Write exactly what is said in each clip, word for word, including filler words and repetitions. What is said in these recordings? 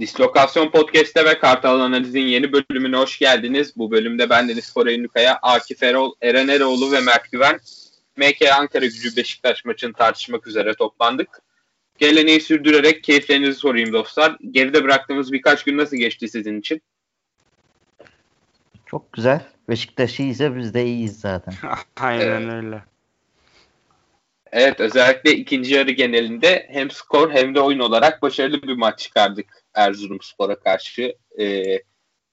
Dislokasyon Podcast'te ve Kartal Analiz'in yeni bölümüne hoş geldiniz. Bu bölümde ben Deniz Kora Ünlükaya, Akif Erol, Eren Eroğlu ve Mert Güven M K E Ankaragücü Beşiktaş maçını tartışmak üzere toplandık. Geleneği sürdürerek keyiflerinizi sorayım dostlar. Geride bıraktığımız birkaç gün nasıl geçti sizin için? Çok güzel. Beşiktaş iyiyse biz de iyiyiz zaten. Aynen evet. Öyle. Evet, özellikle ikinci yarı genelinde hem skor hem de oyun olarak başarılı bir maç çıkardık Erzurum Spor'a karşı. E,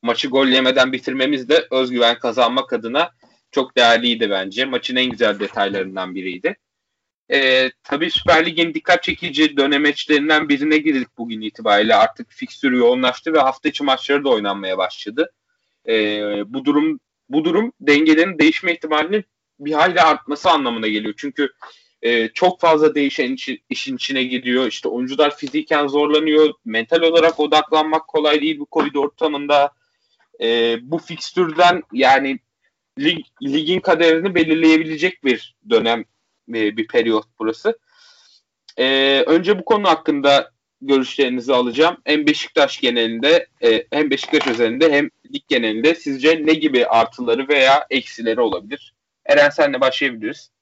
maçı gol yemeden bitirmemiz de özgüven kazanmak adına çok değerliydi bence. Maçın en güzel detaylarından biriydi. E, tabii Süper Lig'in dikkat çekici dönemeçlerinden birine girdik bugün itibariyle. Artık fikstür yoğunlaştı ve hafta içi maçları da oynanmaya başladı. E, bu durum bu durum dengelerin değişme ihtimalinin bir hayli artması anlamına geliyor. Çünkü Ee, çok fazla değişen işi, işin içine giriyor. İşte oyuncular fiziken zorlanıyor. Mental olarak odaklanmak kolay değil bu Covid ortamında. Ee, bu fikstürden yani lig, ligin kaderini belirleyebilecek bir dönem, bir, bir periyot burası. Ee, önce bu konu hakkında görüşlerinizi alacağım. Hem Beşiktaş genelinde, e, hem Beşiktaş özelinde hem lig genelinde sizce ne gibi artıları veya eksileri olabilir? Eren, senle başlayabiliriz.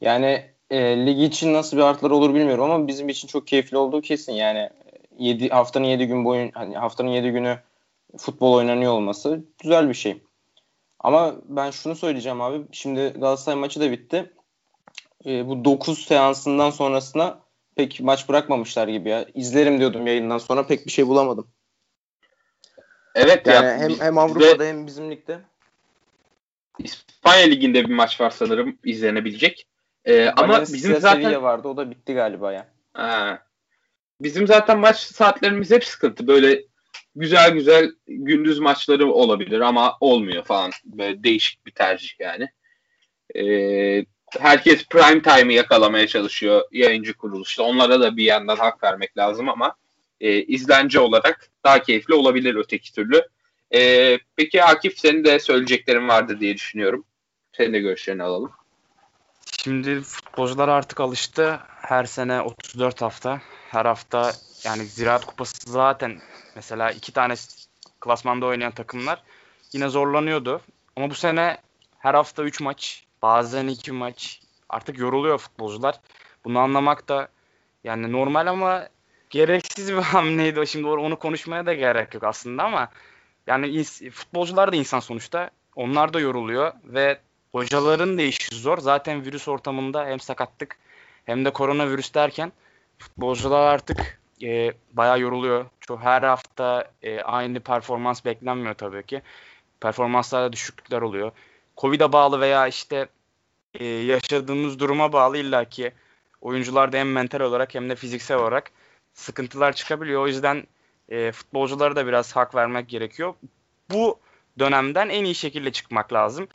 Yani e, lig için nasıl bir artılar olur bilmiyorum ama bizim için çok keyifli olduğu kesin. Yani yedi, haftanın yedi gün boyun hani haftanın yedi günü futbol oynanıyor olması güzel bir şey. Ama ben şunu söyleyeceğim abi. Şimdi Galatasaray maçı da bitti. E, bu dokuz seansından sonrasına pek maç bırakmamışlar gibi ya. İzlerim diyordum yayından sonra, pek bir şey bulamadım. Evet yani ya, hem biz, hem Avrupa'da de, hem bizim ligde. İspanya liginde bir maç var sanırım izlenebilecek. Ee, ama bizim zaten vardı, o da bitti galiba ya. Yani. Bizim zaten maç saatlerimiz hep sıkıntı. Böyle güzel güzel gündüz maçları olabilir ama olmuyor falan. Böyle değişik bir tercih yani. Ee, herkes prime time'ı yakalamaya çalışıyor yayıncı kuruluşta. Onlara da bir yandan hak vermek lazım ama e, izlence olarak daha keyifli olabilir öteki türlü. Ee, peki Akif, senin de söyleyeceklerin vardır diye düşünüyorum. Senin de görüşlerini alalım. Şimdi futbolcular artık alıştı. Her sene otuz dört hafta. Her hafta yani Ziraat Kupası zaten mesela iki tane klasmanda oynayan takımlar yine zorlanıyordu. Ama bu sene her hafta üç maç, bazen iki maç. Artık yoruluyor futbolcular. Bunu anlamak da yani normal ama gereksiz bir hamleydi. Şimdi onu konuşmaya da gerek yok aslında ama yani futbolcular da insan sonuçta. Onlar da yoruluyor ve hocaların da işi zor. Zaten virüs ortamında hem sakatlık hem de koronavirüs derken futbolcular artık e, bayağı yoruluyor. Çok, her hafta e, aynı performans beklenmiyor tabii ki. Performanslarda düşüklükler oluyor. Covid'e bağlı veya işte e, yaşadığımız duruma bağlı illaki oyuncularda hem mental olarak hem de fiziksel olarak sıkıntılar çıkabiliyor. O yüzden e, futbolculara da biraz hak vermek gerekiyor. Bu dönemden en iyi şekilde çıkmak lazım.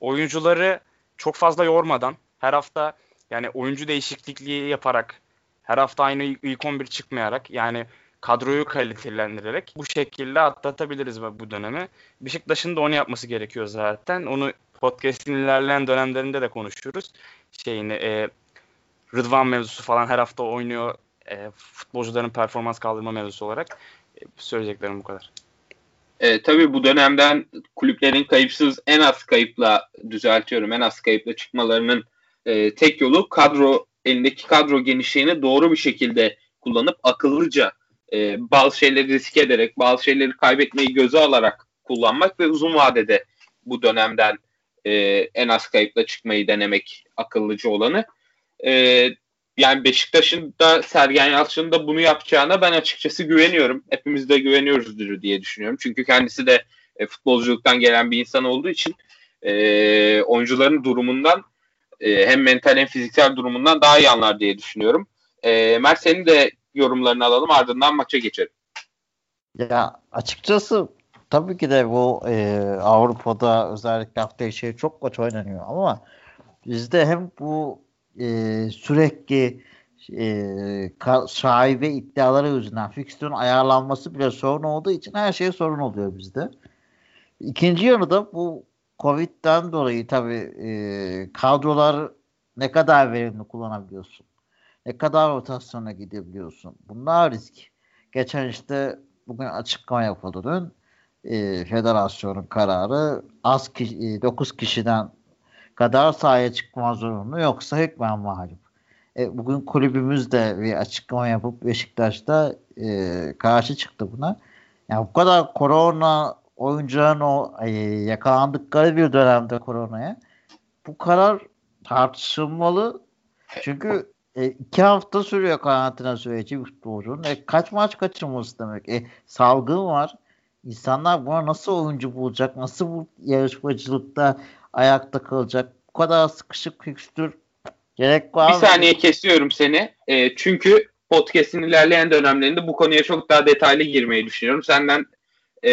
Oyuncuları çok fazla yormadan, her hafta yani oyuncu değişiklikliği yaparak, her hafta aynı ilk on bir çıkmayarak, yani kadroyu kalitelendirerek bu şekilde atlatabiliriz bu dönemi. Beşiktaş'ın da onu yapması gerekiyor zaten. Onu podcast'in ilerleyen dönemlerinde de konuşuruz. Şeyini e, Rıdvan mevzusu falan, her hafta oynuyor. E, futbolcuların performans kaldırma mevzusu olarak e, söyleyeceklerim bu kadar. E, tabii bu dönemden kulüplerin kayıpsız en az kayıpla düzeltiyorum. En az kayıpla çıkmalarının e, tek yolu kadro, elindeki kadro genişliğini doğru bir şekilde kullanıp akıllıca e, bazı şeyleri riske ederek, bazı şeyleri kaybetmeyi göze alarak kullanmak ve uzun vadede bu dönemden e, en az kayıpla çıkmayı denemek akıllıca olanı. E, yani Beşiktaş'ın da Sergen Yalçın'ın da bunu yapacağına ben açıkçası güveniyorum. Hepimiz de güveniyoruzdur diye düşünüyorum. Çünkü kendisi de e, futbolculuktan gelen bir insan olduğu için e, oyuncuların durumundan e, hem mental hem fiziksel durumundan daha iyi anlar diye düşünüyorum. E, Mert, senin de yorumlarını alalım, ardından maça geçelim. Ya açıkçası tabii ki de bu e, Avrupa'da özellikle hafta içi çok maç oynanıyor ama bizde hem bu Ee, sürekli e, ka- sahibi iddiaları yüzünden fikstürün ayarlanması bile sorun olduğu için her şey sorun oluyor bizde. İkinci yanı da bu Covid'den dolayı tabii e, kadrolar ne kadar verimli kullanabiliyorsun? Ne kadar rotasyona gidebiliyorsun? Bunlar risk. geçen işte bugün açıklama yapıldı dün. E, federasyonun kararı az kişi, dokuz kişiden kadar sahaya çıkma zorunlu, yoksa hükmen mağlup. E, bugün kulübümüz de bir açıklama yapıp Beşiktaş'ta e, karşı çıktı buna. Yani bu kadar korona oyuncuların o e, yakalandıkları bir dönemde koronaya bu karar tartışılmalı. Çünkü e, iki hafta sürüyor karantina süreci futbolcunun. E, kaç maç kaçırması demek? E, salgın var. İnsanlar buna nasıl oyuncu bulacak? Nasıl bu yarışmacılıkta ayakta kalacak? Bu kadar sıkışık fikstür gerek var mı? Bir saniye kesiyorum seni. E, çünkü podcast'in ilerleyen dönemlerinde bu konuya çok daha detaylı girmeyi düşünüyorum. Senden e,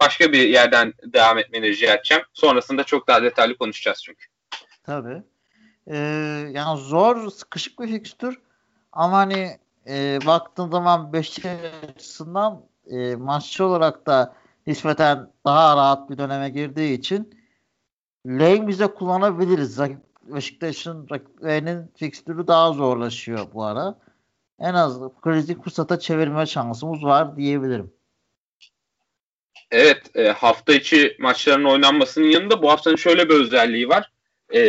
başka bir yerden devam etmeni rica edeceğim. Sonrasında çok daha detaylı konuşacağız çünkü. Tabii. E, yani zor, sıkışık bir fikstür. Ama hani e, baktığın zaman Beşiktaş açısından E, maççı olarak da nispeten daha rahat bir döneme girdiği için lehimize kullanabiliriz. Rakip, Beşiktaş'ın rakiplerinin fikstürü daha zorlaşıyor bu ara. En az kritik fırsata çevirme şansımız var diyebilirim. Evet, e, hafta içi maçların oynanmasının yanında bu haftanın şöyle bir özelliği var. E,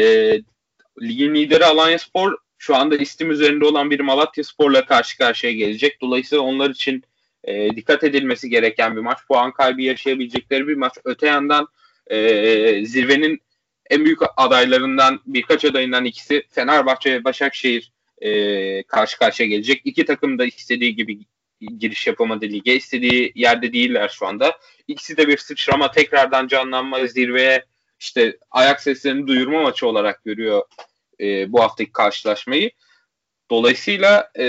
ligin lideri Alanyaspor şu anda istim üzerinde olan bir Malatyaspor'la karşı karşıya gelecek. Dolayısıyla onlar için E, dikkat edilmesi gereken bir maç. Puan kaybı yaşayabilecekleri bir maç. Öte yandan e, zirvenin en büyük adaylarından birkaç adayından ikisi Fenerbahçe ve Başakşehir e, karşı karşıya gelecek. İki takım da istediği gibi giriş yapamadı lige. İstediği yerde değiller şu anda. İkisi de bir sıçrama, tekrardan canlanma, zirveye işte ayak seslerini duyurma maçı olarak görüyor e, bu haftaki karşılaşmayı. Dolayısıyla e,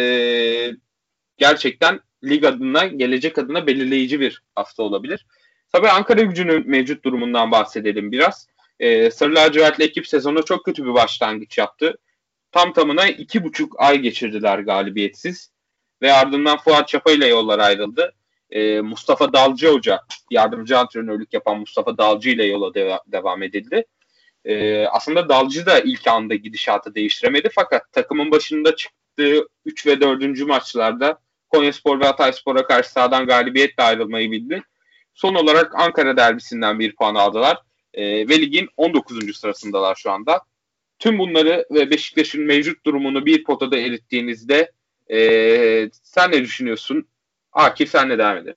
gerçekten lig adına, gelecek adına belirleyici bir hafta olabilir. Tabii Ankaragücü'nün mevcut durumundan bahsedelim biraz. Ee, Sarı lacivertli ekip sezona çok kötü bir başlangıç yaptı. Tam tamına iki buçuk ay geçirdiler galibiyetsiz. Ve ardından Fuat Çapa ile yollar ayrıldı. Ee, Mustafa Dalcı Hoca, yardımcı antrenörlük yapan Mustafa Dalcı ile yola deva- devam edildi. Ee, aslında Dalcı da ilk anda gidişatı değiştiremedi. Fakat takımın başında çıktığı üç ve dördüncü maçlarda Konyaspor ve Hatayspor'a karşı sahadan galibiyetle ayrılmayı bildi. Son olarak Ankara derbisinden bir puan aldılar. E, ve ligin on dokuzuncu sırasındalar şu anda. Tüm bunları ve Beşiktaş'ın mevcut durumunu bir potada erittiğinizde e, sen ne düşünüyorsun? Akif, senle devam edelim.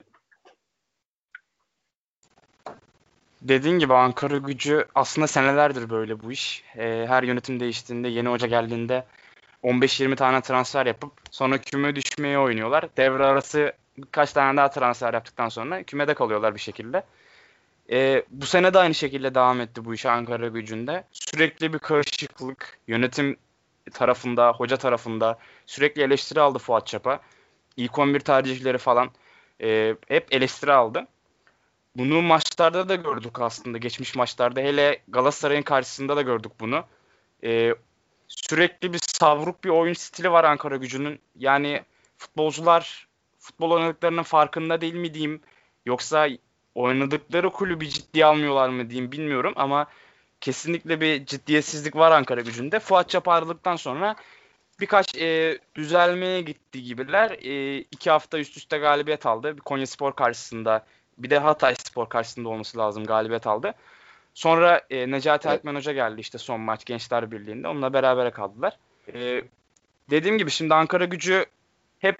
Dediğin gibi Ankaragücü aslında senelerdir böyle bu iş. E, her yönetim değiştiğinde, yeni hoca geldiğinde on beş yirmi tane transfer yapıp sonra küme düşmeye oynuyorlar. Devre arası birkaç tane daha transfer yaptıktan sonra kümede kalıyorlar bir şekilde. E, bu sene de aynı şekilde devam etti bu iş Ankaragücü'nde. Sürekli bir karışıklık, yönetim tarafında, hoca tarafında sürekli eleştiri aldı Fuat Çapa. İlk on bir tercihleri falan e, hep eleştiri aldı. Bunu maçlarda da gördük aslında, geçmiş maçlarda. Hele Galatasaray'ın karşısında da gördük bunu. E, Sürekli bir savruk bir oyun stili var Ankaragücü'nün. Yani futbolcular futbol oynadıklarının farkında değil mi diyeyim, yoksa oynadıkları kulübü ciddiye almıyorlar mı diyeyim bilmiyorum, ama kesinlikle bir ciddiyetsizlik var Ankaragücü'nde. Fuat Çapa ayrıldıktan sonra birkaç e, düzelmeye gitti gibiler. E, iki hafta üst üste galibiyet aldı. Bir Konyaspor karşısında, bir de Hatayspor karşısında olması lazım galibiyet aldı. Sonra e, Necati evet. Akmen Hoca geldi işte son maç Gençler Birliği'nde. Onunla berabere kaldılar. E, dediğim gibi şimdi Ankaragücü hep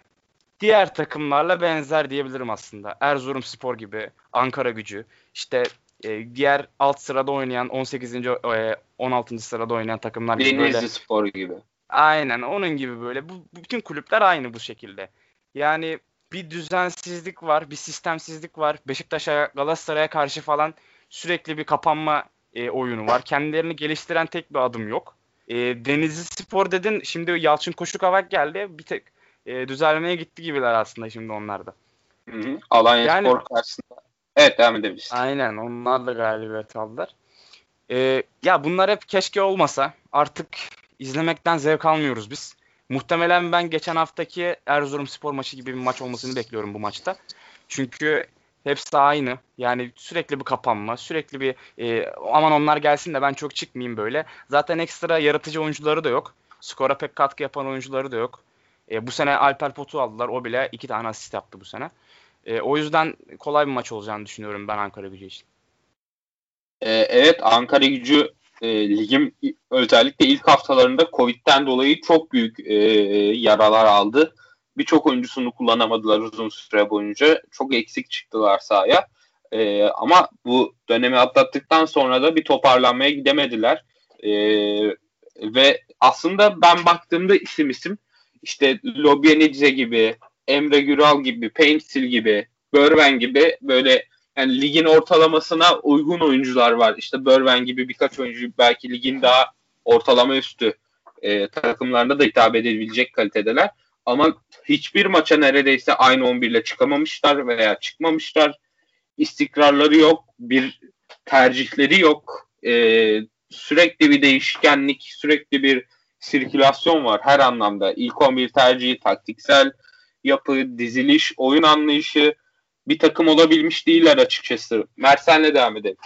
diğer takımlarla benzer diyebilirim aslında. Erzurum Spor gibi, Ankaragücü, işte e, diğer alt sırada oynayan, on sekizinci E, on altıncı sırada oynayan takımlar gibi. Denizli Spor gibi. Aynen onun gibi böyle. Bu, bütün kulüpler aynı bu şekilde. Yani bir düzensizlik var, bir sistemsizlik var. Beşiktaş'a, Galatasaray'a karşı falan sürekli bir kapanma e, oyunu var. Kendilerini geliştiren tek bir adım yok. E, Denizli Spor dedin. Şimdi Yalçın Koşukavak geldi. Bir tek e, düzelmeye gitti gibiler aslında şimdi onlar da. Alanya yani, Spor karşısında. Evet, devam edebiliriz. Aynen. Onlar da galibiyet aldılar. E, ya bunlar hep keşke olmasa. Artık izlemekten zevk almıyoruz biz. Muhtemelen ben geçen haftaki Erzurum Spor maçı gibi bir maç olmasını bekliyorum bu maçta. Çünkü hepsi aynı. Yani sürekli bir kapanma, sürekli bir e, aman onlar gelsin de ben çok çıkmayayım böyle. Zaten ekstra yaratıcı oyuncuları da yok. Skora pek katkı yapan oyuncuları da yok. E, bu sene Alper Potu aldılar. O bile iki tane asist yaptı bu sene. E, o yüzden kolay bir maç olacağını düşünüyorum ben Ankaragücü için. E, evet, Ankaragücü e, ligin özellikle ilk haftalarında Covid'den dolayı çok büyük e, yaralar aldı. Birçok oyuncusunu kullanamadılar uzun süre boyunca. Çok eksik çıktılar sahaya. E, ama bu dönemi atlattıktan sonra da bir toparlanmaya gidemediler. E, ve aslında ben baktığımda isim isim işte Lobianice gibi, Emre Güral gibi, Painsil gibi, Börven gibi böyle yani ligin ortalamasına uygun oyuncular var. İşte Börven gibi birkaç oyuncu belki ligin daha ortalama üstü e, takımlarına da hitap edebilecek kalitedeler. Ama hiçbir maça neredeyse aynı on bir ile çıkamamışlar veya çıkmamışlar. İstikrarları yok, bir tercihleri yok. Ee, sürekli bir değişkenlik, sürekli bir sirkülasyon var her anlamda. İlk on bir tercihi, taktiksel yapı, diziliş, oyun anlayışı bir takım olabilmiş değiller açıkçası. Mersen'le devam edelim.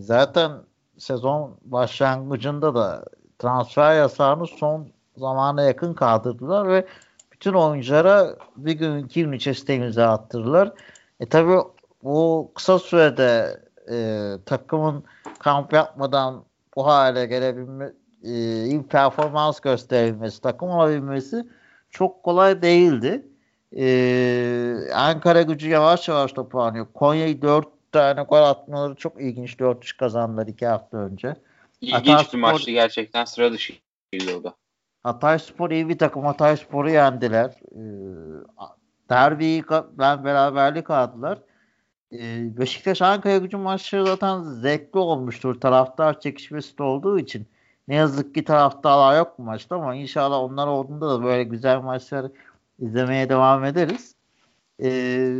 Zaten sezon başlangıcında da transfer yasağını son zamana yakın kaldırdılar ve bütün oyunculara bir gün iki gün içerisinde imza attırdılar. E tabi bu kısa sürede e, takımın kamp yapmadan bu hale gelebilme, e, iyi performans gösterebilmesi, takım olabilmesi çok kolay değildi. E, Ankaragücü yavaş yavaş toparlanıyor. Konya'yı dört tane gol atmaları çok ilginç. dört üç kazandılar iki hafta önce. İlginç Hatayspor, bir maçtı gerçekten, sıra dışıydı o da. Hatayspor iyi bir takım. Hatayspor'u yendiler. E, Derbiyi ben beraberlik aldılar. Ee, Beşiktaş Ankaragücü maçları zaten zevkli olmuştur. Taraftar çekişmesi de olduğu için. Ne yazık ki taraftarlar yok bu maçta ama inşallah onlar olduğunda da böyle güzel maçlar izlemeye devam ederiz. Ee,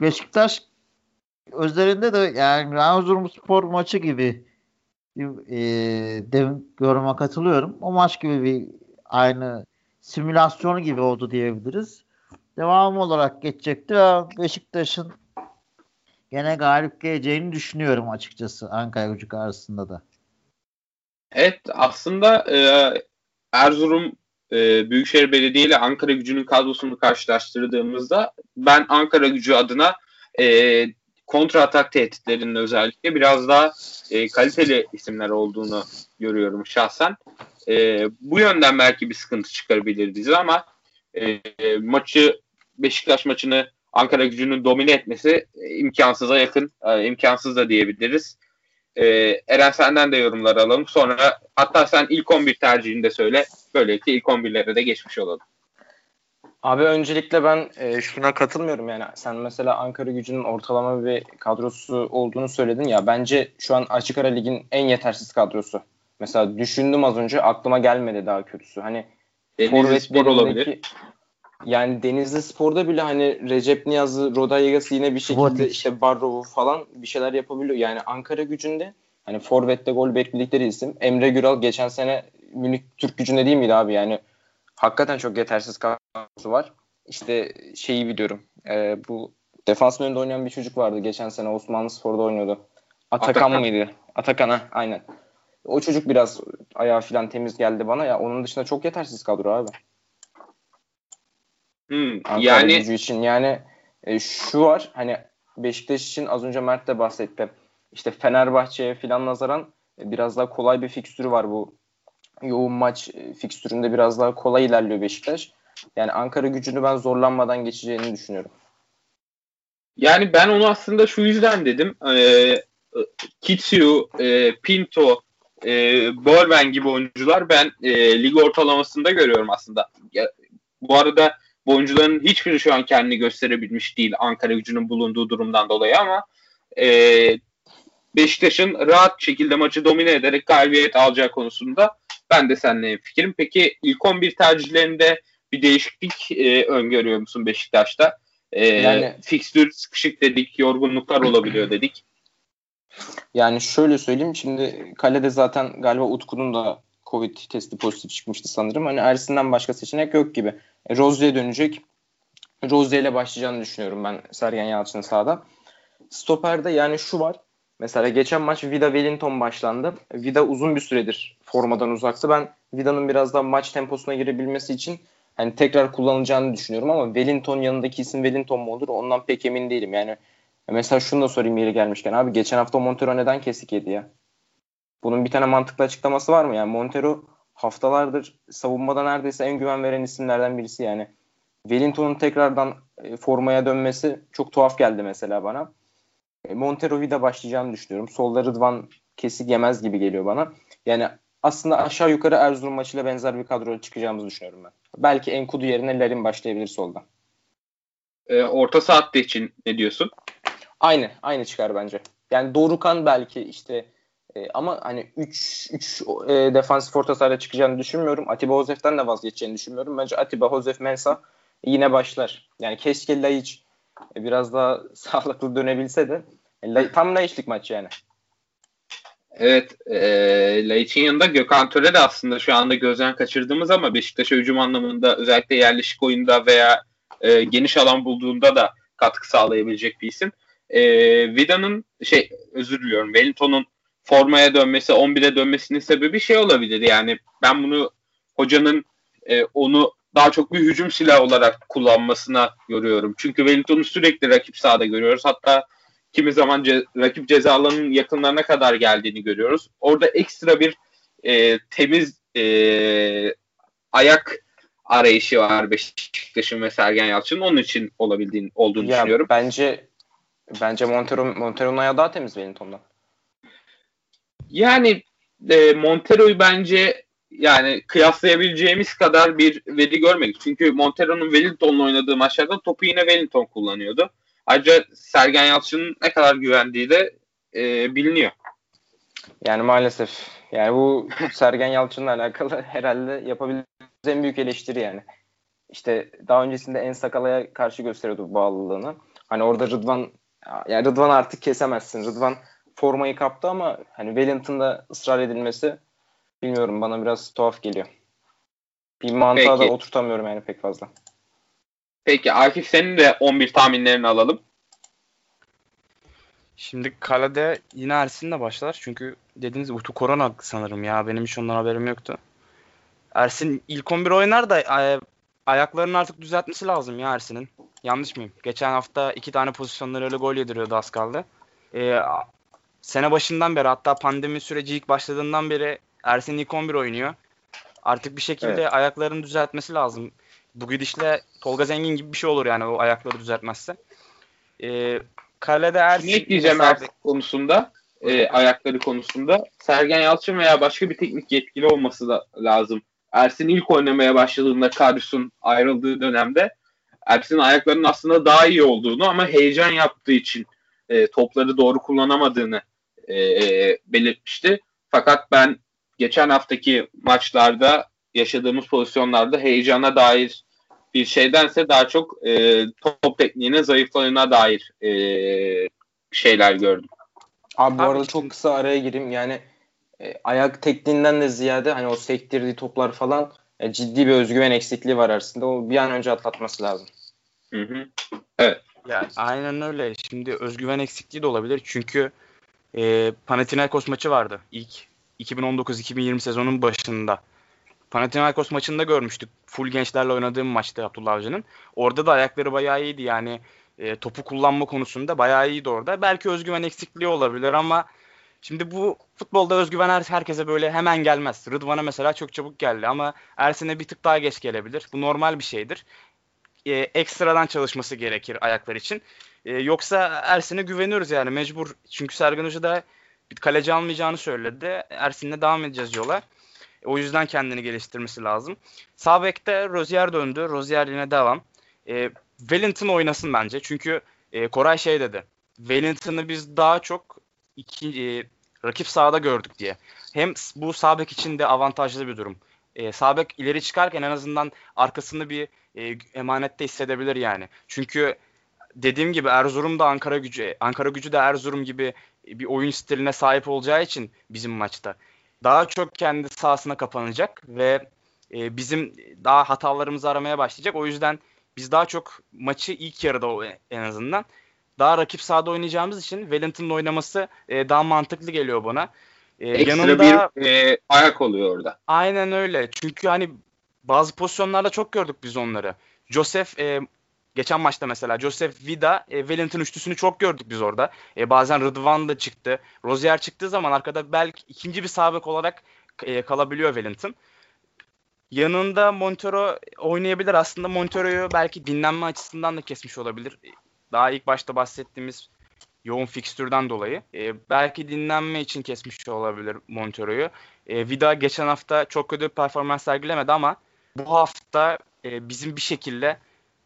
Beşiktaş özelinde de yani Erzurum Spor maçı gibi e, demin yoruma katılıyorum. O maç gibi bir aynı simülasyonu gibi oldu diyebiliriz. Devam olarak geçecekti ve Beşiktaş'ın gene galip geleceğini düşünüyorum açıkçası Ankaragücü karşısında da. Evet, aslında e, Erzurum e, Büyükşehir Belediye ile Ankaragücü'nün kadrosunu karşılaştırdığımızda ben Ankaragücü adına e, kontra atak tehditlerinin özellikle biraz daha e, kaliteli isimler olduğunu görüyorum şahsen. E, bu yönden belki bir sıkıntı çıkarabiliriz ama e, maçı Beşiktaş maçını Ankaragücü'nün domine etmesi imkansıza yakın, imkansız da diyebiliriz. Ee, Eren senden de yorumlar alalım. Sonra hatta sen ilk on bir tercihini de söyle. Böylelikle ilk on birlere de geçmiş olalım. Abi öncelikle ben e, şuna katılmıyorum yani. Sen mesela Ankaragücü'nün ortalama bir kadrosu olduğunu söyledin ya. Bence şu an açık ara ligin en yetersiz kadrosu. Mesela düşündüm az önce, aklıma gelmedi daha kötüsü. Hani Denizli Spor olabilir. Yani Denizli Spor'da bile hani Recep Niyaz'ı, Rodayega'sı yine bir şekilde işte Barrov'u falan bir şeyler yapabiliyor. Yani Ankaragücü'nde hani forvette gol bekledikleri isim Emre Güral geçen sene Münih Türk Gücü'nde değil miydi abi? Yani hakikaten çok yetersiz kadrosu var. İşte şeyi biliyorum. E, bu defans önünde oynayan bir çocuk vardı geçen sene, Osmanlı Spor'da oynuyordu. Atakan, Atakan. mıydı? Atakan ha aynen. O çocuk biraz ayağı falan temiz geldi bana ya. Onun dışında çok yetersiz kadro abi. Hmm, yani için yani e, şu var hani Beşiktaş için az önce Mert de bahsetti. İşte Fenerbahçe'ye filan nazaran e, biraz daha kolay bir fikstürü var bu. Yoğun maç e, fikstüründe biraz daha kolay ilerliyor Beşiktaş. Yani Ankaragücü'nü ben zorlanmadan geçeceğini düşünüyorum. Yani ben onu aslında şu yüzden dedim. Ee, Kitsiu, e, Pinto, e, Börven gibi oyuncular ben e, lig ortalamasında görüyorum aslında. Ya, bu arada bu oyuncuların hiçbiri şu an kendini gösterebilmiş değil Ankaragücü'nün bulunduğu durumdan dolayı ama e, Beşiktaş'ın rahat şekilde maçı domine ederek galibiyet alacağı konusunda ben de seninle hemfikirim. Peki ilk on bir tercihlerinde bir değişiklik e, öngörüyor musun Beşiktaş'ta? E, yani fikstür sıkışık dedik, yorgunluklar olabiliyor dedik. Yani şöyle söyleyeyim, şimdi kalede zaten galiba Utku'nun da Covid testi pozitif çıkmıştı sanırım. Hani Ersin'den başka seçenek yok gibi. E, Rosier'e dönecek. Rosier ile başlayacağını düşünüyorum ben Sergen Yalçın'ın sahada. Stoper'de yani şu var. Mesela geçen maç Vida Wellington başlandı. Vida uzun bir süredir formadan uzaktı. Ben Vida'nın biraz daha maç temposuna girebilmesi için hani tekrar kullanılacağını düşünüyorum ama Wellington yanındaki isim Wellington mu olur? Ondan pek emin değilim. Yani mesela şunu da sorayım yeri gelmişken. Abi geçen hafta Montero neden kesik yedi ya? Bunun bir tane mantıklı açıklaması var mı? Yani Montero haftalardır savunmada neredeyse en güven veren isimlerden birisi yani. Wellington'un tekrardan formaya dönmesi çok tuhaf geldi mesela bana. Montero Vida başlayacağını düşünüyorum. Solda Rıdvan kesik yemez gibi geliyor bana. Yani aslında aşağı yukarı Erzurum maçıyla benzer bir kadroya çıkacağımızı düşünüyorum ben. Belki N'Koudou yerine Larin başlayabilir solda. E, orta saatte için ne diyorsun? Aynı. Aynı çıkar bence. Yani Dorukan belki işte e, ama hani üç e, defansif orta sahaya çıkacağını düşünmüyorum. Atiba Joseph'ten de vazgeçeceğini düşünmüyorum. Bence Atiba, Joseph, Mensa yine başlar. Yani keşke Laiç e, biraz daha sağlıklı dönebilse de e, tam Laiç'lik maç yani. Evet, e, Laiç'in yanında Gökhan Töre de aslında şu anda gözden kaçırdığımız ama Beşiktaş'a hücum anlamında özellikle yerleşik oyunda veya e, geniş alan bulduğunda da katkı sağlayabilecek bir isim. E, Vida'nın şey özür diliyorum, Wellington'un formaya dönmesi, on bire dönmesinin sebebi şey olabilir. Yani ben bunu hocanın e, onu daha çok bir hücum silahı olarak kullanmasına görüyorum. Çünkü Wellington'u sürekli rakip sahada görüyoruz. Hatta kimi zaman ce- rakip ceza alanının yakınlarına kadar geldiğini görüyoruz. Orada ekstra bir e, temiz e, ayak arayışı var Beşiktaş'ın ve Sergen Yalçın'ın. Onun için olabildiğini olduğunu ya düşünüyorum. Bence bence Montero Montero'nun ayağı daha temiz Wellington'dan. Yani e, Montero'yu bence yani kıyaslayabileceğimiz kadar bir veri görmedik. Çünkü Montero'nun Wellington'la oynadığı maçlarda topu yine Wellington kullanıyordu. Ayrıca Sergen Yalçın'ın ne kadar güvendiği de e, biliniyor. Yani maalesef. Yani bu Sergen Yalçın'la alakalı herhalde yapabileceğimiz en büyük eleştiri yani. İşte daha öncesinde En Sakala'ya karşı gösteriyordu bağlılığını. Hani orada Rıdvan, yani Rıdvan artık kesemezsin. Rıdvan formayı kaptı ama hani Wellington'da ısrar edilmesi bilmiyorum bana biraz tuhaf geliyor. Bir mantığa da oturtamıyorum yani pek fazla. Peki Akif senin de on bir tahminlerini alalım. Şimdi kalede yine Ersin'le başlar. Çünkü dediğiniz gibi korona sanırım ya. Benim hiç ondan haberim yoktu. Ersin ilk on bir oynar da ay- ayaklarını artık düzeltmesi lazım ya Ersin'in. Yanlış mıyım? Geçen hafta iki tane pozisyonları öyle gol yediriyordu az kaldı. Ee, sene başından beri hatta pandemi süreci ilk başladığından beri Ersin ilk on bir oynuyor. Artık bir şekilde evet, ayaklarını düzeltmesi lazım. Bu gidişle Tolga Zengin gibi bir şey olur yani o ayakları düzeltmezse. Ee, kalede Ersin... Ne ekleyeceğim Ersin konusunda, e, ayakları konusunda? Sergen Yalçın veya başka bir teknik yetkili olması da lazım. Ersin ilk oynamaya başladığında Karius'un ayrıldığı dönemde Ersin'in ayaklarının aslında daha iyi olduğunu ama heyecan yaptığı için e, topları doğru kullanamadığını e, e, belirtmişti. Fakat ben geçen haftaki maçlarda yaşadığımız pozisyonlarda heyecana dair bir şeydense daha çok e, top tekniğine zayıflığına dair e, şeyler gördüm. Abi bu arada çok kısa araya gireyim. Yani e, ayak tekniğinden de ziyade hani o sektirdiği toplar falan e, ciddi bir özgüven eksikliği var aslında. O bir an önce atlatması lazım. Hı hı. Evet. Ya, aynen öyle. Şimdi özgüven eksikliği de olabilir. Çünkü e, Panathinaikos maçı vardı ilk iki bin on dokuz iki bin yirmi sezonun başında. Panathinaikos maçında görmüştük. Full gençlerle oynadığım maçta Abdullah Avcı'nın. Orada da ayakları bayağı iyiydi. Yani e, topu kullanma konusunda bayağı iyiydi orada. Belki özgüven eksikliği olabilir ama şimdi bu futbolda özgüven her, herkese böyle hemen gelmez. Rıdvan'a mesela çok çabuk geldi ama Ersin'e bir tık daha geç gelebilir. Bu normal bir şeydir. E, ekstradan çalışması gerekir ayaklar için. E, yoksa Ersin'e güveniyoruz yani mecbur. Çünkü Sergen Hoca da bir kaleci almayacağını söyledi. Ersin'le devam edeceğiz yola. O yüzden kendini geliştirmesi lazım. Sağ bekte Rosier döndü. Rosier yine devam. E, Wellington oynasın bence. Çünkü e, Koray şey dedi. Wellington'ı biz daha çok iki, e, rakip sahada gördük diye. Hem bu sağ bek için de avantajlı bir durum. E, sağ bek ileri çıkarken en azından arkasını bir e, emanette hissedebilir yani. Çünkü dediğim gibi Erzurum da Ankaragücü, Ankaragücü de Erzurum gibi bir oyun stiline sahip olacağı için bizim maçta daha çok kendi sahasına kapanacak ve bizim daha hatalarımızı aramaya başlayacak. O yüzden biz daha çok maçı ilk yarıda en azından daha rakip sahada oynayacağımız için Wellington'ın oynaması daha mantıklı geliyor bana. Ekstra yanında bir e, ayak oluyor orada. Aynen öyle. Çünkü hani Bazı pozisyonlarda çok gördük biz onları. Joseph e, geçen maçta mesela Joseph, Vida, e, Wellington üçlüsünü çok gördük biz orada. E, bazen Rıdvan da çıktı. Rosier çıktığı zaman arkada belki ikinci bir sağ bek olarak e, kalabiliyor Wellington. Yanında Montero oynayabilir. Aslında Montero'yu belki dinlenme açısından da kesmiş olabilir. Daha ilk başta bahsettiğimiz yoğun fikstürden dolayı. E, belki dinlenme için kesmiş olabilir Montero'yu. E, Vida geçen hafta çok kötü bir performans sergilemedi ama bu hafta e, bizim bir şekilde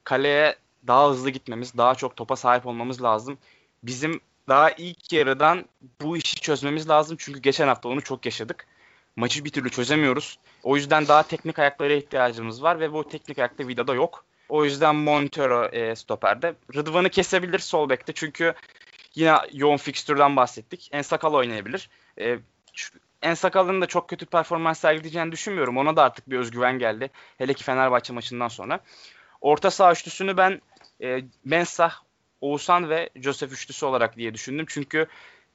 kaleye daha hızlı gitmemiz, daha çok topa sahip olmamız lazım. Bizim daha ilk yarıdan bu işi çözmemiz lazım. Çünkü geçen hafta onu çok yaşadık. Maçı bir türlü çözemiyoruz. O yüzden daha teknik ayaklara ihtiyacımız var ve bu teknik ayakta Vida'da yok. O yüzden Montero e, stoperde. Rıdvan'ı kesebilir sol bekte çünkü yine yoğun fikstürden bahsettik. N'Koudou oynayabilir. E, N'Koudo'nun da çok kötü performans sergileyeceğini düşünmüyorum. Ona da artık bir özgüven geldi. Hele ki Fenerbahçe maçından sonra. Orta saha üçlüsünü ben e, Mensa, Oğuzhan ve Joseph üçlüsü olarak diye düşündüm. Çünkü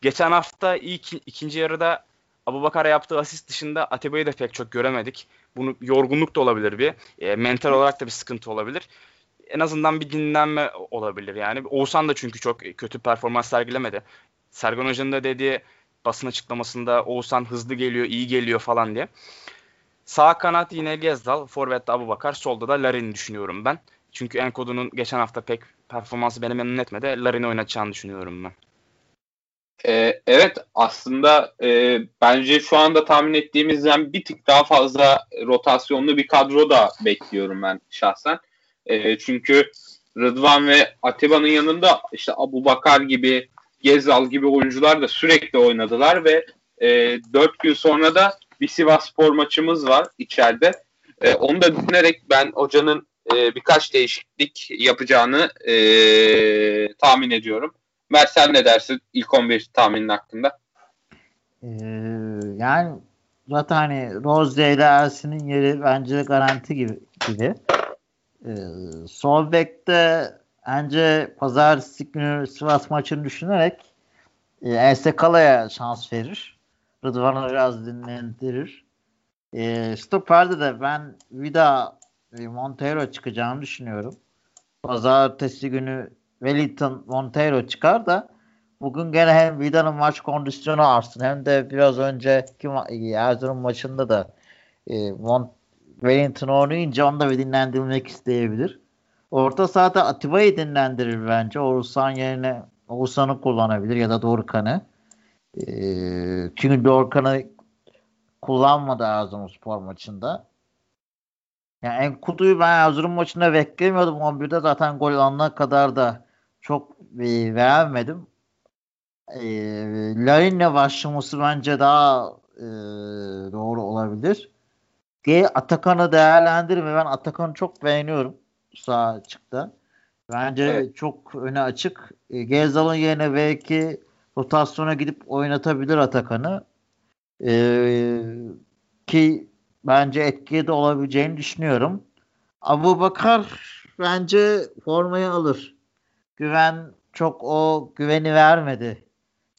geçen hafta ilk ikinci yarıda Abubakar'a yaptığı asist dışında Atiba'yı da pek çok göremedik. Bunu yorgunluk da olabilir bir. E, mental olarak da bir sıkıntı olabilir. En azından bir dinlenme olabilir yani. Oğuzhan da çünkü çok kötü performans sergilemedi. Sergen Hoca'nın da dediği basın açıklamasında Oğuzhan hızlı geliyor, iyi geliyor falan diye. Sağ kanat yine Ghezzal, forvette Abubakar, solda da Larin'i düşünüyorum ben. Çünkü N'Koudou'nun geçen hafta pek performansı beni memnun etmedi. Larin'i oynatacağını düşünüyorum ben. Ee, evet aslında e, bence şu anda tahmin ettiğimizden bir tık daha fazla rotasyonlu bir kadro da bekliyorum ben şahsen. E, çünkü Rıdvan ve Atiba'nın yanında işte Abubakar gibi, Ghezzal gibi oyuncular da sürekli oynadılar ve e, dört gün sonra da bir Sivasspor maçımız var içeride. E, onu da düşünerek ben hocanın e, birkaç değişiklik yapacağını e, tahmin ediyorum. Mert sen ne dersin ilk on bir tahminin hakkında? Ee, yani zaten hani Rose ile Ersin'in yeri bence garanti gibi. gibi. Ee, sol bekte bence pazartesi günü Sivas maçını düşünerek e, N'Koudou'ya şans verir. Rıdvan'ı biraz dinlendirir. E, Stoper'de de ben Vida e, Montero çıkacağını düşünüyorum. Pazartesi günü Wellington Montero çıkar da bugün gene hem Vida'nın maç kondisyonu artsın hem de biraz önceki ma- Erzurum maçında da e, Mont- Wellington oynayınca onu da bir dinlendirmek isteyebilir. Orta sahada Atiba'yı dinlendirir bence. Oğuzhan yerine Oğuzhan'ı kullanabilir ya da Dorukhan'ı. E, çünkü Dorukhan'ı kullanmadı Erzurum Spor maçında. Yani N'Koudou'yu ben Erzurum maçında beklemiyordum. on birde zaten gol alana kadar da çok e, beğenmedim. E, Larin'le başlaması bence daha e, doğru olabilir. G Atakan'ı değerlendirme. Ben Atakan'ı çok beğeniyorum sağ açıkta. Bence evet. Çok öne açık. E, Ghezzal'ın yerine belki rotasyona gidip oynatabilir Atakan'ı. E, ki bence etkili de olabileceğini düşünüyorum. Abubakar bence formayı alır. Güven çok o güveni vermedi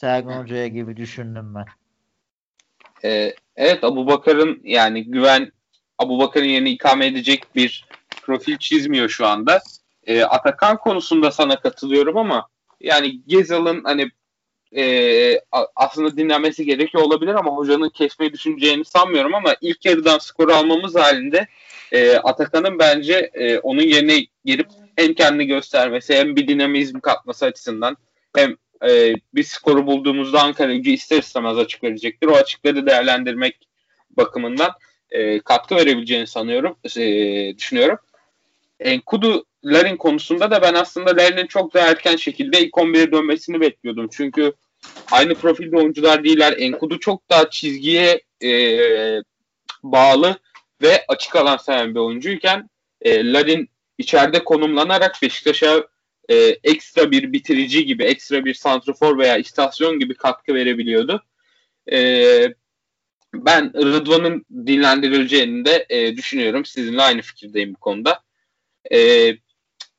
Sergen Hoca'ya gibi düşündüm ben. Ee, evet Abubakar'ın yani Güven Abubakar'ın yerine ikame edecek bir profil çizmiyor şu anda. Ee, Atakan konusunda sana katılıyorum ama yani Ghezzal'ın hani Ee, aslında dinlenmesi gerekiyor olabilir ama hocanın kesmeyi düşüneceğini sanmıyorum ama ilk yarıdan skoru almamız halinde e, Atakan'ın bence e, onun yerine girip hem kendini göstermesi hem bir dinamizm katması açısından hem e, bir skoru bulduğumuzda Ankaragücü ister istemez açık verecektir. O açıkları değerlendirmek bakımından e, katkı verebileceğini sanıyorum, e, düşünüyorum. N'Koudou Larin konusunda da ben aslında Larin'in çok daha erken şekilde ilk on bire dönmesini bekliyordum. Çünkü aynı profilde oyuncular değiller. N'Koudou çok daha çizgiye e, bağlı ve açık alan seven bir oyuncuyken e, Larin içeride konumlanarak Beşiktaş'a e, ekstra bir bitirici gibi, ekstra bir santrafor veya istasyon gibi katkı verebiliyordu. E, ben Rıdvan'ın dinlendirileceğini de e, düşünüyorum. Sizinle aynı fikirdeyim bu konuda. Ee,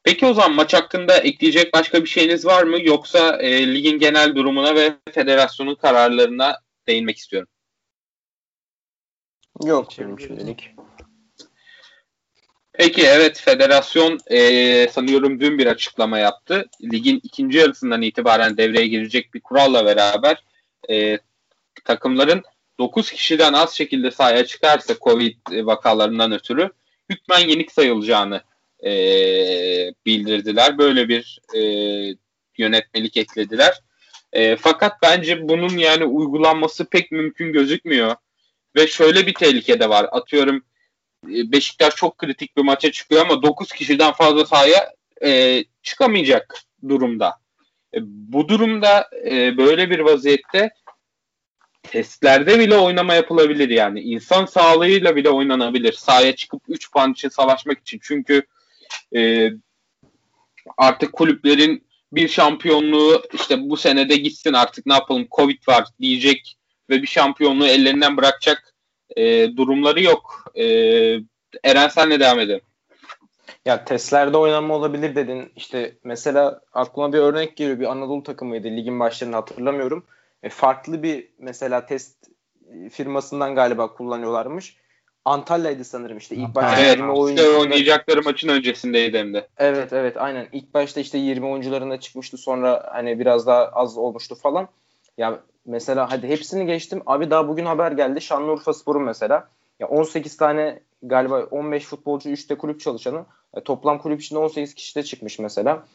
peki o zaman maç hakkında ekleyecek başka bir şeyiniz var mı? Yoksa e, ligin genel durumuna ve federasyonun kararlarına değinmek istiyorum. Yok. Şimdilik. Peki evet, federasyon e, sanıyorum dün bir açıklama yaptı. Ligin ikinci yarısından itibaren devreye girecek bir kuralla beraber e, takımların dokuz kişiden az şekilde sahaya çıkarsa Covid vakalarından ötürü hükmen yenik sayılacağını e, bildirdiler. Böyle bir e, yönetmelik eklediler. E, fakat bence bunun yani uygulanması pek mümkün gözükmüyor. Ve şöyle bir tehlike de var. Atıyorum Beşiktaş çok kritik bir maça çıkıyor ama dokuz kişiden fazla sahaya e, çıkamayacak durumda. E, bu durumda e, böyle bir vaziyette testlerde bile oynama yapılabilir yani. İnsan sağlığıyla bile oynanabilir. Sahaya çıkıp üç puan için savaşmak için. Çünkü e, artık kulüplerin bir şampiyonluğu işte bu senede gitsin artık ne yapalım Covid var diyecek ve bir şampiyonluğu ellerinden bırakacak e, durumları yok. E, Eren senle devam edelim. Ya testlerde oynanma olabilir dedin. İşte mesela aklıma bir örnek geliyor. Bir Anadolu takımıydı. Ligin başlarını hatırlamıyorum. E, farklı bir mesela test firmasından galiba kullanıyorlarmış. Antalya'ydı sanırım işte. İlk başta evet, yirmi oyuncularına... oynayacakları maçın öncesindeydi hem de. Evet evet aynen. İlk başta işte yirmi oyuncularına çıkmıştı. Sonra hani biraz daha az olmuştu falan. Ya mesela hadi hepsini geçtim. Abi daha bugün haber geldi. Şanlıurfa Spor'un mesela. Ya on sekiz tane galiba on beş futbolcu üçte kulüp çalışanı. Ya toplam kulüp içinde on sekiz kişi de çıkmış mesela.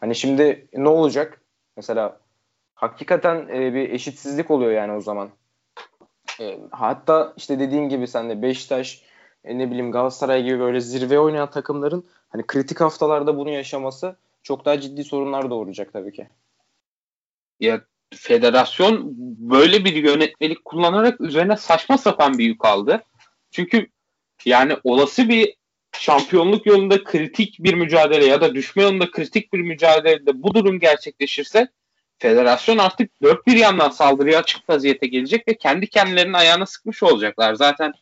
Hani şimdi ne olacak? Mesela hakikaten e, bir eşitsizlik oluyor yani o zaman. E, hatta işte dediğin gibi sen de Beşiktaş, e, ne bileyim Galatasaray gibi böyle zirve oynayan takımların hani kritik haftalarda bunu yaşaması çok daha ciddi sorunlar doğuracak tabii ki. Ya federasyon böyle bir yönetmelik kullanarak üzerine saçma sapan bir yük aldı. Çünkü yani olası bir şampiyonluk yolunda kritik bir mücadele ya da düşme yolunda kritik bir mücadelede bu durum gerçekleşirse federasyon artık dört bir yandan saldırıya açık vaziyete gelecek ve kendi kendilerinin ayağına sıkmış olacaklar. Zaten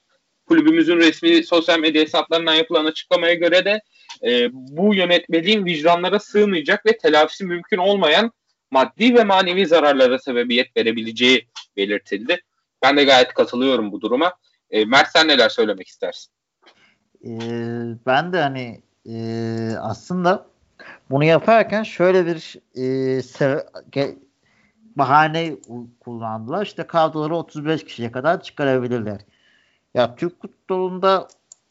kulübümüzün resmi sosyal medya hesaplarından yapılan açıklamaya göre de e, bu yönetmeliğin vicdanlara sığmayacak ve telafisi mümkün olmayan maddi ve manevi zararlara sebebiyet verebileceği belirtildi. Ben de gayet katılıyorum bu duruma. E, Mert sen neler söylemek istersin? Ee, ben de hani e, aslında bunu yaparken şöyle bir e, se- ge- bahane kullandılar. İşte kadroları otuz beş kişiye kadar çıkarabilirler. Ya Türk futbolunda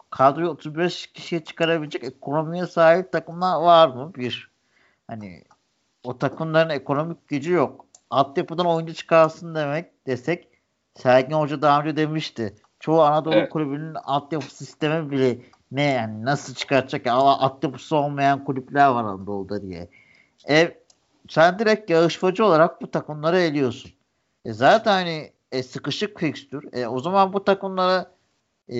kadroyu otuz beş kişiye çıkarabilecek ekonomiye sahip takımlar var mı? Bir. Hani o takımların ekonomik gücü yok. Altyapıdan oyuncu çıkarsın demek desek Sergen Hoca daha önce demişti. Çoğu Anadolu evet. kulübünün altyapı sistemi bile ne yani nasıl çıkartacak ya altyapısı olmayan kulüpler var Anadolu'da diye. E, sen direkt yarışmacı olarak bu takımları eliyorsun. E, zaten hani e, sıkışık fikstür. E, o zaman bu takımlara e,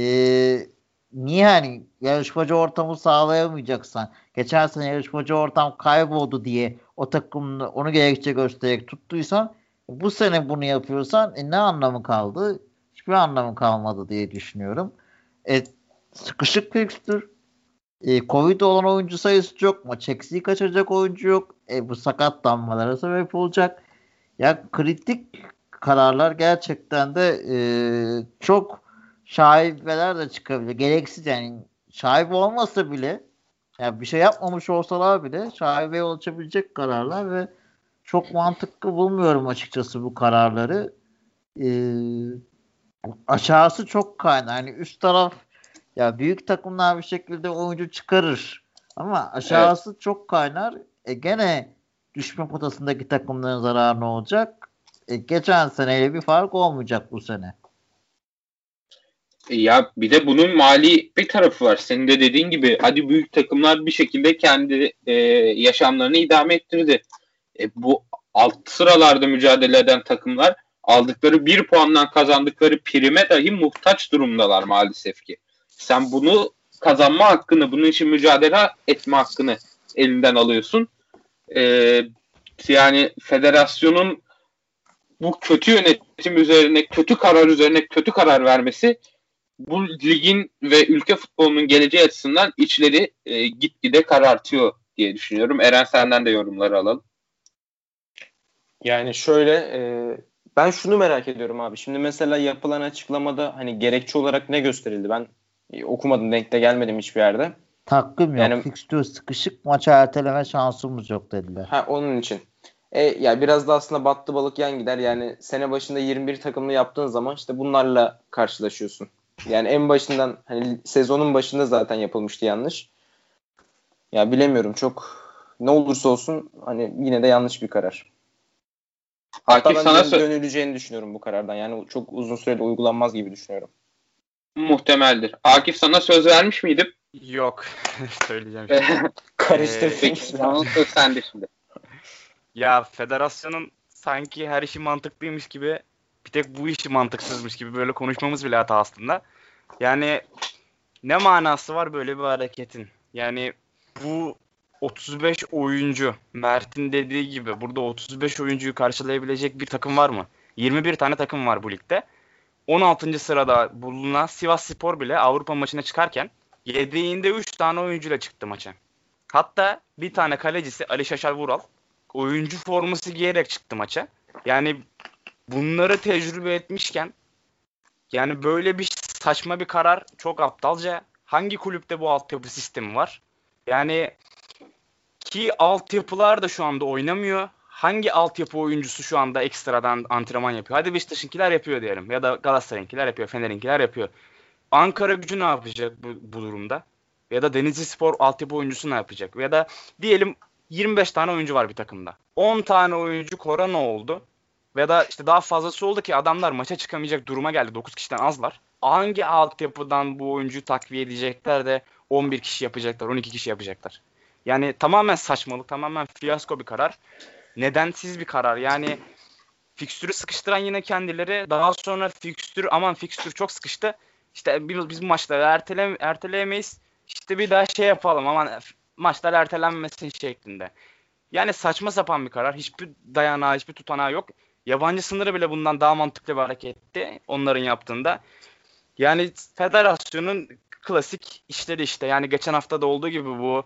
niye hani yarışmacı ortamı sağlayamayacaksan geçen sene yarışmacı ortam kayboldu diye o takımını onu gerekçe göstererek tuttuysan bu sene bunu yapıyorsan e, ne anlamı kaldı? Hiçbir anlamı kalmadı diye düşünüyorum. E, sıkışık fikstür. E, Covid olan oyuncu sayısı çok. Maç eksiği kaçıracak oyuncu yok. E, bu sakatlanmalara sebep olacak. Ya kritik kararlar gerçekten de e, çok şaibeler de çıkabilir. Gereksiz yani şaibe olmasa bile yani bir şey yapmamış olsalar bile şaibeye yol açabilecek kararlar ve çok mantıklı bulmuyorum açıkçası bu kararları. E, aşağısı çok kaynar. Yani üst taraf ya büyük takımlar bir şekilde oyuncu çıkarır. Ama aşağısı evet. çok kaynar. E gene düşme potasındaki takımların zararı ne olacak? E geçen seneyle bir fark olmayacak bu sene. Ya bir de bunun mali bir tarafı var. Senin de dediğin gibi hadi büyük takımlar bir şekilde kendi e, yaşamlarını idame ettirdi. E, bu alt sıralarda mücadele eden takımlar aldıkları bir puandan kazandıkları prime dahi muhtaç durumdalar maalesef ki. Sen bunu kazanma hakkını, bunun için mücadele etme hakkını elinden alıyorsun. Ee, yani federasyonun bu kötü yönetim üzerine, kötü karar üzerine kötü karar vermesi bu ligin ve ülke futbolunun geleceği açısından içleri e, gitgide karartıyor diye düşünüyorum. Eren senden de yorumları alalım. Yani şöyle... E... Ben şunu merak ediyorum abi. Şimdi mesela yapılan açıklamada hani gerekçe olarak ne gösterildi? Ben okumadım, denk de gelmedim hiçbir yerde. Takvim yani, yok. Fikstür sıkışık, maça erteleme şansımız yok dediler. Ha, onun için. E, ya biraz da aslında battı balık yan gider. Yani sene başında yirmi bir takımlı yaptığın zaman işte bunlarla karşılaşıyorsun. Yani en başından, hani sezonun başında zaten yapılmıştı yanlış. Ya bilemiyorum, çok ne olursa olsun hani yine de yanlış bir karar. Hatta Akif, ben sana sö- dönüleceğini düşünüyorum bu karardan. Yani çok uzun sürede uygulanmaz gibi düşünüyorum. Muhtemeldir. Akif sana söz vermiş miydim? Yok. Söyleyeceğim şimdi. Karıştır. Peki sen de şimdi. Ya federasyonun sanki her işi mantıklıymış gibi, bir tek bu işi mantıksızmış gibi böyle konuşmamız bile hata aslında. Yani ne manası var böyle bir hareketin? Yani bu otuz beş oyuncu, Mert'in dediği gibi burada otuz beş oyuncuyu karşılayabilecek bir takım var mı? yirmi bir tane takım var bu ligde. on altıncı sırada bulunan Sivasspor bile Avrupa maçına çıkarken yedeğinde üç tane oyuncuyla çıktı maça. Hatta bir tane kalecisi Ali Şaşar Vural oyuncu forması giyerek çıktı maça. Yani bunları tecrübe etmişken yani böyle bir saçma bir karar çok aptalca. Hangi kulüpte bu altyapı sistemi var? Yani ki altyapılar da şu anda oynamıyor. Hangi altyapı oyuncusu şu anda ekstradan antrenman yapıyor? Hadi Beşiktaş'ınkiler yapıyor diyelim. Ya da Galatasaray'ınkiler yapıyor, Fener'inkiler yapıyor. Ankaragücü ne yapacak bu, bu durumda? Ya da Denizli Spor altyapı oyuncusu ne yapacak? Ya da diyelim yirmi beş tane oyuncu var bir takımda. on tane oyuncu korona oldu. Ya da işte daha fazlası oldu ki adamlar maça çıkamayacak duruma geldi. dokuz kişiden azlar. Hangi altyapıdan bu oyuncuyu takviye edecekler de on bir kişi yapacaklar, on iki kişi yapacaklar? Yani tamamen saçmalık, tamamen fiyasko bir karar. Nedensiz bir karar. Yani fikstürü sıkıştıran yine kendileri. Daha sonra fikstür, aman fikstür çok sıkıştı. İşte biz, biz maçları ertele, erteleyemeyiz. İşte bir daha şey yapalım, aman maçlar ertelenmesin şeklinde. Yani saçma sapan bir karar. Hiçbir dayanağı, hiçbir tutanağı yok. Yabancı sınırı bile bundan daha mantıklı bir hareketti onların yaptığında. Yani federasyonun klasik işleri işte. Yani geçen hafta da olduğu gibi bu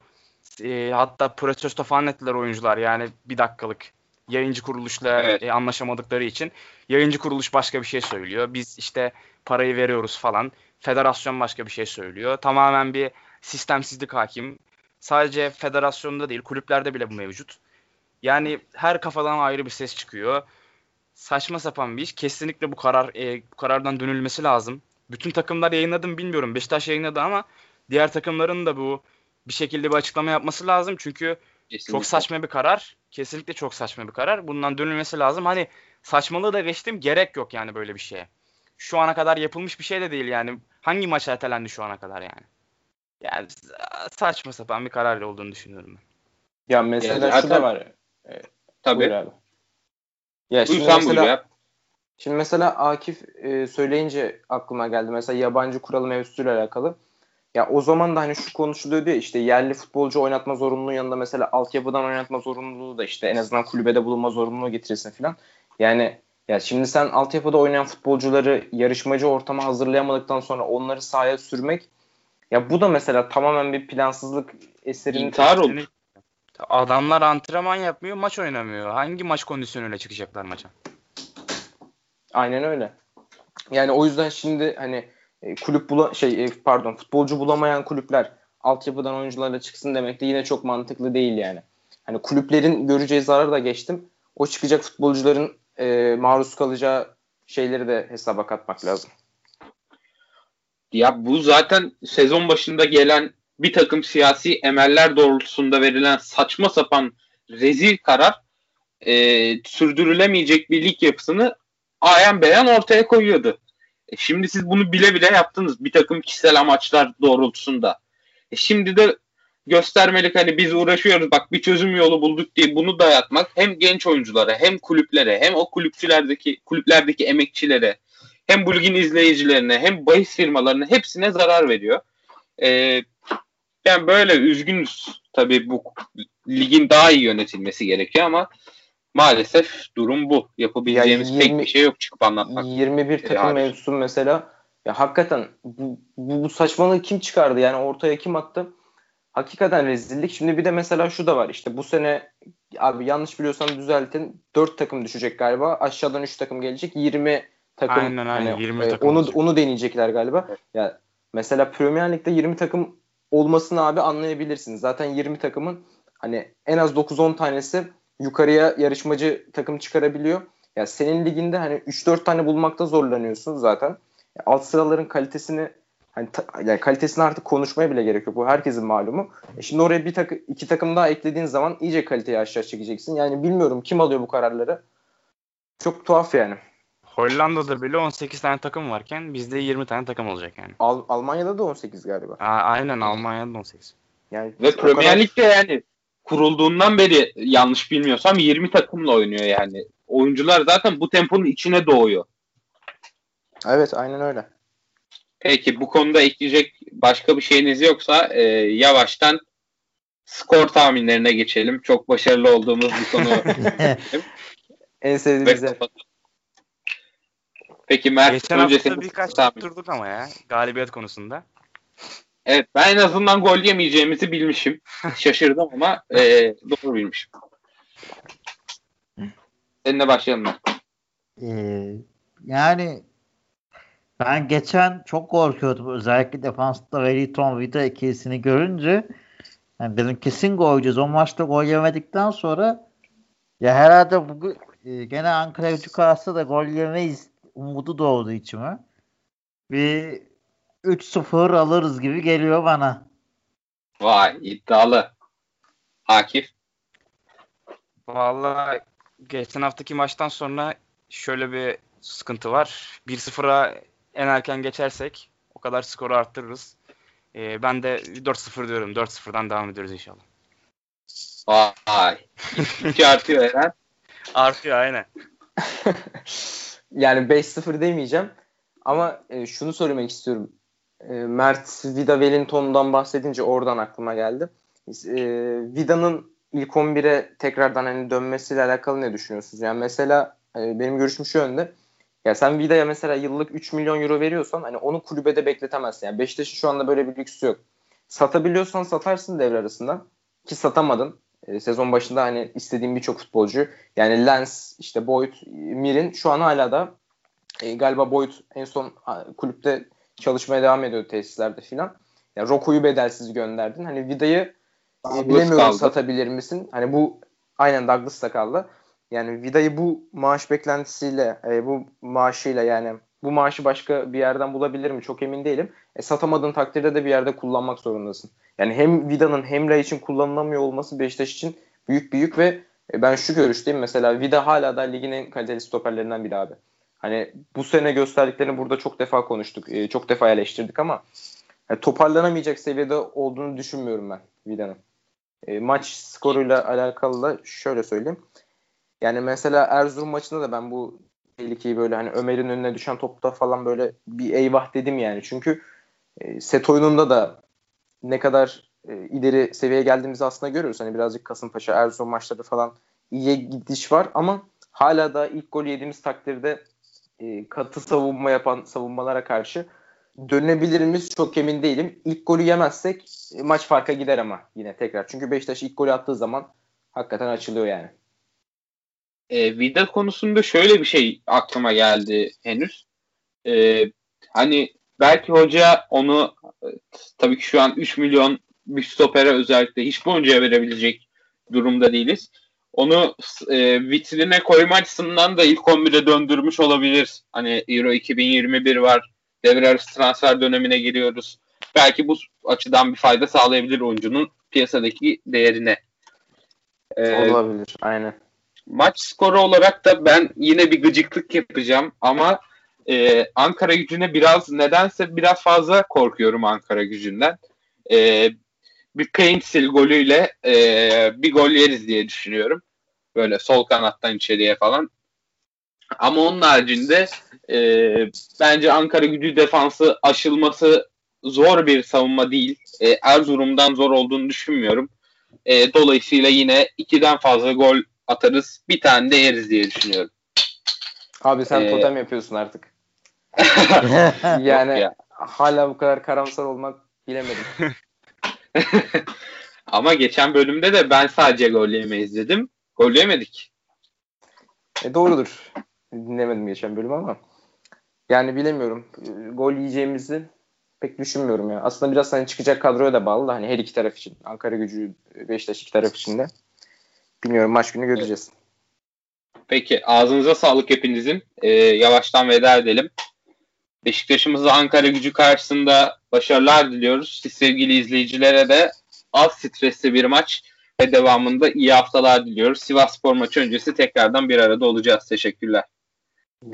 e, hatta protesto falan ettiler oyuncular. Yani bir dakikalık yayıncı kuruluşla evet. e, anlaşamadıkları için. Yayıncı kuruluş başka bir şey söylüyor. Biz işte parayı veriyoruz falan. Federasyon başka bir şey söylüyor. Tamamen bir sistemsizlik hakim. Sadece federasyonda değil, kulüplerde bile bu mevcut. Yani her kafadan ayrı bir ses çıkıyor. Saçma sapan bir iş. Kesinlikle bu karar e, bu karardan dönülmesi lazım. Bütün takımlar yayınladı mı bilmiyorum. Beşiktaş yayınladı ama diğer takımların da bu bir şekilde bir açıklama yapması lazım. Çünkü kesinlikle çok saçma bir karar. Kesinlikle çok saçma bir karar. Bundan dönülmesi lazım. Hani saçmalığı da geçtim. Gerek yok yani böyle bir şeye. Şu ana kadar yapılmış bir şey de değil yani. Hangi maç ertelendi şu ana kadar yani? Yani saçma sapan bir karar olduğunu düşünüyorum ben. Ya mesela yani şu da var. Ee, Tabii. Abi. Ya şimdi Uysan mesela... ya. Şimdi mesela Akif e, söyleyince aklıma geldi. Mesela yabancı kuralı mevzusuyla alakalı. Ya o zaman da hani şu konuşuluyor diye işte yerli futbolcu oynatma zorunluluğu yanında mesela altyapıdan oynatma zorunluluğu da işte en azından kulübede bulunma zorunluluğu getirirsin filan. Yani ya şimdi sen altyapıda oynayan futbolcuları yarışmacı ortama hazırlayamadıktan sonra onları sahaya sürmek, ya bu da mesela tamamen bir plansızlık eserinin intihar oldu. Adamlar antrenman yapmıyor, maç oynamıyor. Hangi maç kondisyonuyla çıkacaklar maça? Aynen öyle. Yani o yüzden şimdi hani kulüp bula, şey pardon futbolcu bulamayan kulüpler altyapıdan oyuncularla çıksın demek de yine çok mantıklı değil yani. Hani kulüplerin göreceği zararı da geçtim. O çıkacak futbolcuların e, maruz kalacağı şeyleri de hesaba katmak lazım. Ya bu zaten sezon başında gelen bir takım siyasi emeller doğrultusunda verilen saçma sapan rezil karar e, sürdürülemeyecek bir lig yapısını ayan beyan ortaya koyuyordu. E şimdi siz bunu bile bile yaptınız. Bir takım kişisel amaçlar doğrultusunda. E şimdi de göstermelik hani biz uğraşıyoruz bak bir çözüm yolu bulduk diye bunu dayatmak hem genç oyunculara hem kulüplere hem o kulüpçülerdeki kulüplerdeki emekçilere hem bu ligin izleyicilerine hem bahis firmalarına hepsine zarar veriyor. E, yani böyle üzgünüz. Tabii bu ligin daha iyi yönetilmesi gerekiyor ama maalesef durum bu. Yapabileceğimiz yani yirmi, pek bir şey yok çıkıp anlatmak. yirmi bir takım yani mevzusu mesela. Ya hakikaten bu, bu, bu saçmalığı kim çıkardı? Yani ortaya kim attı? Hakikaten rezillik. Şimdi bir de mesela şu da var. İşte bu sene abi yanlış biliyorsam düzeltin. dört takım düşecek galiba. Aşağıdan üç takım gelecek. yirmi takım. Aynen aynen. Yani, yirmi e, takım onu, onu deneyecekler galiba. Evet. Ya mesela Premier Lig'de yirmi takım olmasını abi anlayabilirsiniz. Zaten yirmi takımın hani en az dokuz on tanesi yukarıya yarışmacı takım çıkarabiliyor. Ya senin liginde hani üç dört tane bulmakta zorlanıyorsun zaten. Alt sıraların kalitesini hani ta, yani kalitesini artık konuşmaya bile gerek yok. Bu herkesin malumu. E şimdi oraya bir takı, iki takım daha eklediğin zaman iyice kaliteyi aşağı çekeceksin. Yani bilmiyorum kim alıyor bu kararları. Çok tuhaf yani. Hollanda'da bile on sekiz tane takım varken bizde yirmi tane takım olacak yani. Al- Almanya'da da on sekiz galiba. A- aynen Almanya'da da on sekiz. Yani ve Premier Lig'de kadar... yani kurulduğundan beri yanlış bilmiyorsam yirmi takımla oynuyor yani. Oyuncular zaten bu temponun içine doğuyor. Evet aynen öyle. Peki bu konuda ekleyecek başka bir şeyiniz yoksa e, yavaştan skor tahminlerine geçelim. Çok başarılı olduğumuz bir konu. En sevdiğimiz. Peki Mert. Geçen hafta birkaç tahmin durduk ama ya galibiyet konusunda. Evet ben en azından gol yemeyeceğimizi bilmişim. Şaşırdım ama e, doğru bilmişim. Seninle başlayalım ben. Ee, yani ben geçen çok korkuyordum. Özellikle defansta Wellington Vida ikilisini görünce yani dedim kesin gol yiyeceğiz. O maçta gol yemedikten sonra ya herhalde bugün e, gene Ankaragücü karşısında da gol yemeyiz umudu doğdu içime. Bir üç sıfır alırız gibi geliyor bana. Vay iddialı. Akif. Vallahi geçen haftaki maçtan sonra şöyle bir sıkıntı var. bir sıfıra en erken geçersek o kadar skoru arttırırız. Ee, ben de dört sıfır diyorum. dört sıfırdan devam ediyoruz inşallah. Vay. iki artıyor Eren. Artıyor aynen. Yani beş sıfır demeyeceğim. Ama e, şunu söylemek istiyorum. E, Mert Vida Wellington'dan bahsedince oradan aklıma geldi. E, Vida'nın ilk on bire tekrardan hani dönmesiyle alakalı ne düşünüyorsunuz? Yani mesela e, benim görüşüm şu yönde. Ya sen Vida'ya mesela yıllık üç milyon euro veriyorsan hani onu kulübede bekletemezsin. Yani Beşiktaş'ın şu anda böyle bir lüksü yok. Satabiliyorsan satarsın devre arasında. Ki satamadın. E, sezon başında hani istediğin birçok futbolcu. Yani Lens, işte Boyd, Mirin şu an hala da e, galiba Boyd en son kulüpte çalışmaya devam ediyor tesislerde filan. Yani Roko'yu bedelsiz gönderdin. Hani Vida'yı e, bilemiyorum kaldı. Satabilir misin? Hani bu aynen Douglas sakallı. Yani Vida'yı bu maaş beklentisiyle, e, bu maaşıyla yani bu maaşı başka bir yerden bulabilir mi? Çok emin değilim. E, satamadığın takdirde de bir yerde kullanmak zorundasın. Yani hem Vida'nın hem Lay için kullanılamıyor olması Beşiktaş için büyük bir yük ve e, ben şu görüşteyim. Mesela Vida hala da ligin en kaliteli stoperlerinden biri abi. Hani bu sene gösterdiklerini burada çok defa konuştuk, e, çok defa eleştirdik ama yani toparlanamayacak seviyede olduğunu düşünmüyorum ben Vida'nın. E, maç skoruyla alakalı da şöyle söyleyeyim. Yani mesela Erzurum maçında da ben bu tehlikeyi böyle hani Ömer'in önüne düşen topta falan böyle bir eyvah dedim yani. Çünkü e, set oyununda da ne kadar e, ileri seviyeye geldiğimizi aslında görüyoruz. Hani birazcık Kasımpaşa, Erzurum maçları falan iyi gidiş var ama hala da ilk golü yediğimiz takdirde e, katı savunma yapan savunmalara karşı dönebilir miyiz çok emin değilim. İlk golü yemezsek e, maç farka gider ama yine tekrar. Çünkü Beşiktaş ilk golü attığı zaman hakikaten açılıyor yani. E, Vida konusunda şöyle bir şey aklıma geldi henüz. E, hani belki hoca onu tabii ki şu an üç milyon bir stopere özellikle hiçbir oyuncuya verebilecek durumda değiliz. Onu e, vitrine koyma açısından da ilk on bire döndürmüş olabilir. Hani Euro iki bin yirmi bir var. Devre arası transfer dönemine giriyoruz. Belki bu açıdan bir fayda sağlayabilir oyuncunun piyasadaki değerine. E, olabilir. Aynen. Maç skoru olarak da ben yine bir gıcıklık yapacağım ama e, Ankaragücü'ne biraz nedense biraz fazla korkuyorum Ankaragücü'nden. E, bir Paintsil golüyle e, bir gol yeriz diye düşünüyorum. Böyle sol kanattan içeriye falan. Ama onun haricinde e, bence Ankaragücü defansı aşılması zor bir savunma değil. E, Erzurum'dan zor olduğunu düşünmüyorum. E, dolayısıyla yine ikiden fazla gol atarız. Bir tane de yeriz diye düşünüyorum. Abi sen ee... totem yapıyorsun artık. Yani ya. Hala bu kadar karamsar olmak bilemedim. Ama geçen bölümde de ben sadece gol yemeyiz dedim. Gol yemedik. E doğrudur. Dinlemedim geçen bölüm ama. Yani bilemiyorum. Gol yiyeceğimizi pek düşünmüyorum ya. Aslında biraz hani çıkacak kadroya da bağlı da hani her iki taraf için. Ankaragücü, Beşiktaş iki taraf için de. Bilmiyorum, maç günü göreceğiz. Peki, ağzınıza sağlık hepinizin. Ee, yavaştan veda edelim. Beşiktaş'ımıza Ankaragücü karşısında başarılar diliyoruz. Siz sevgili izleyicilere de az stresli bir maç ve devamında iyi haftalar diliyoruz. Sivasspor maçı öncesi tekrardan bir arada olacağız. Teşekkürler. Görüşürüz.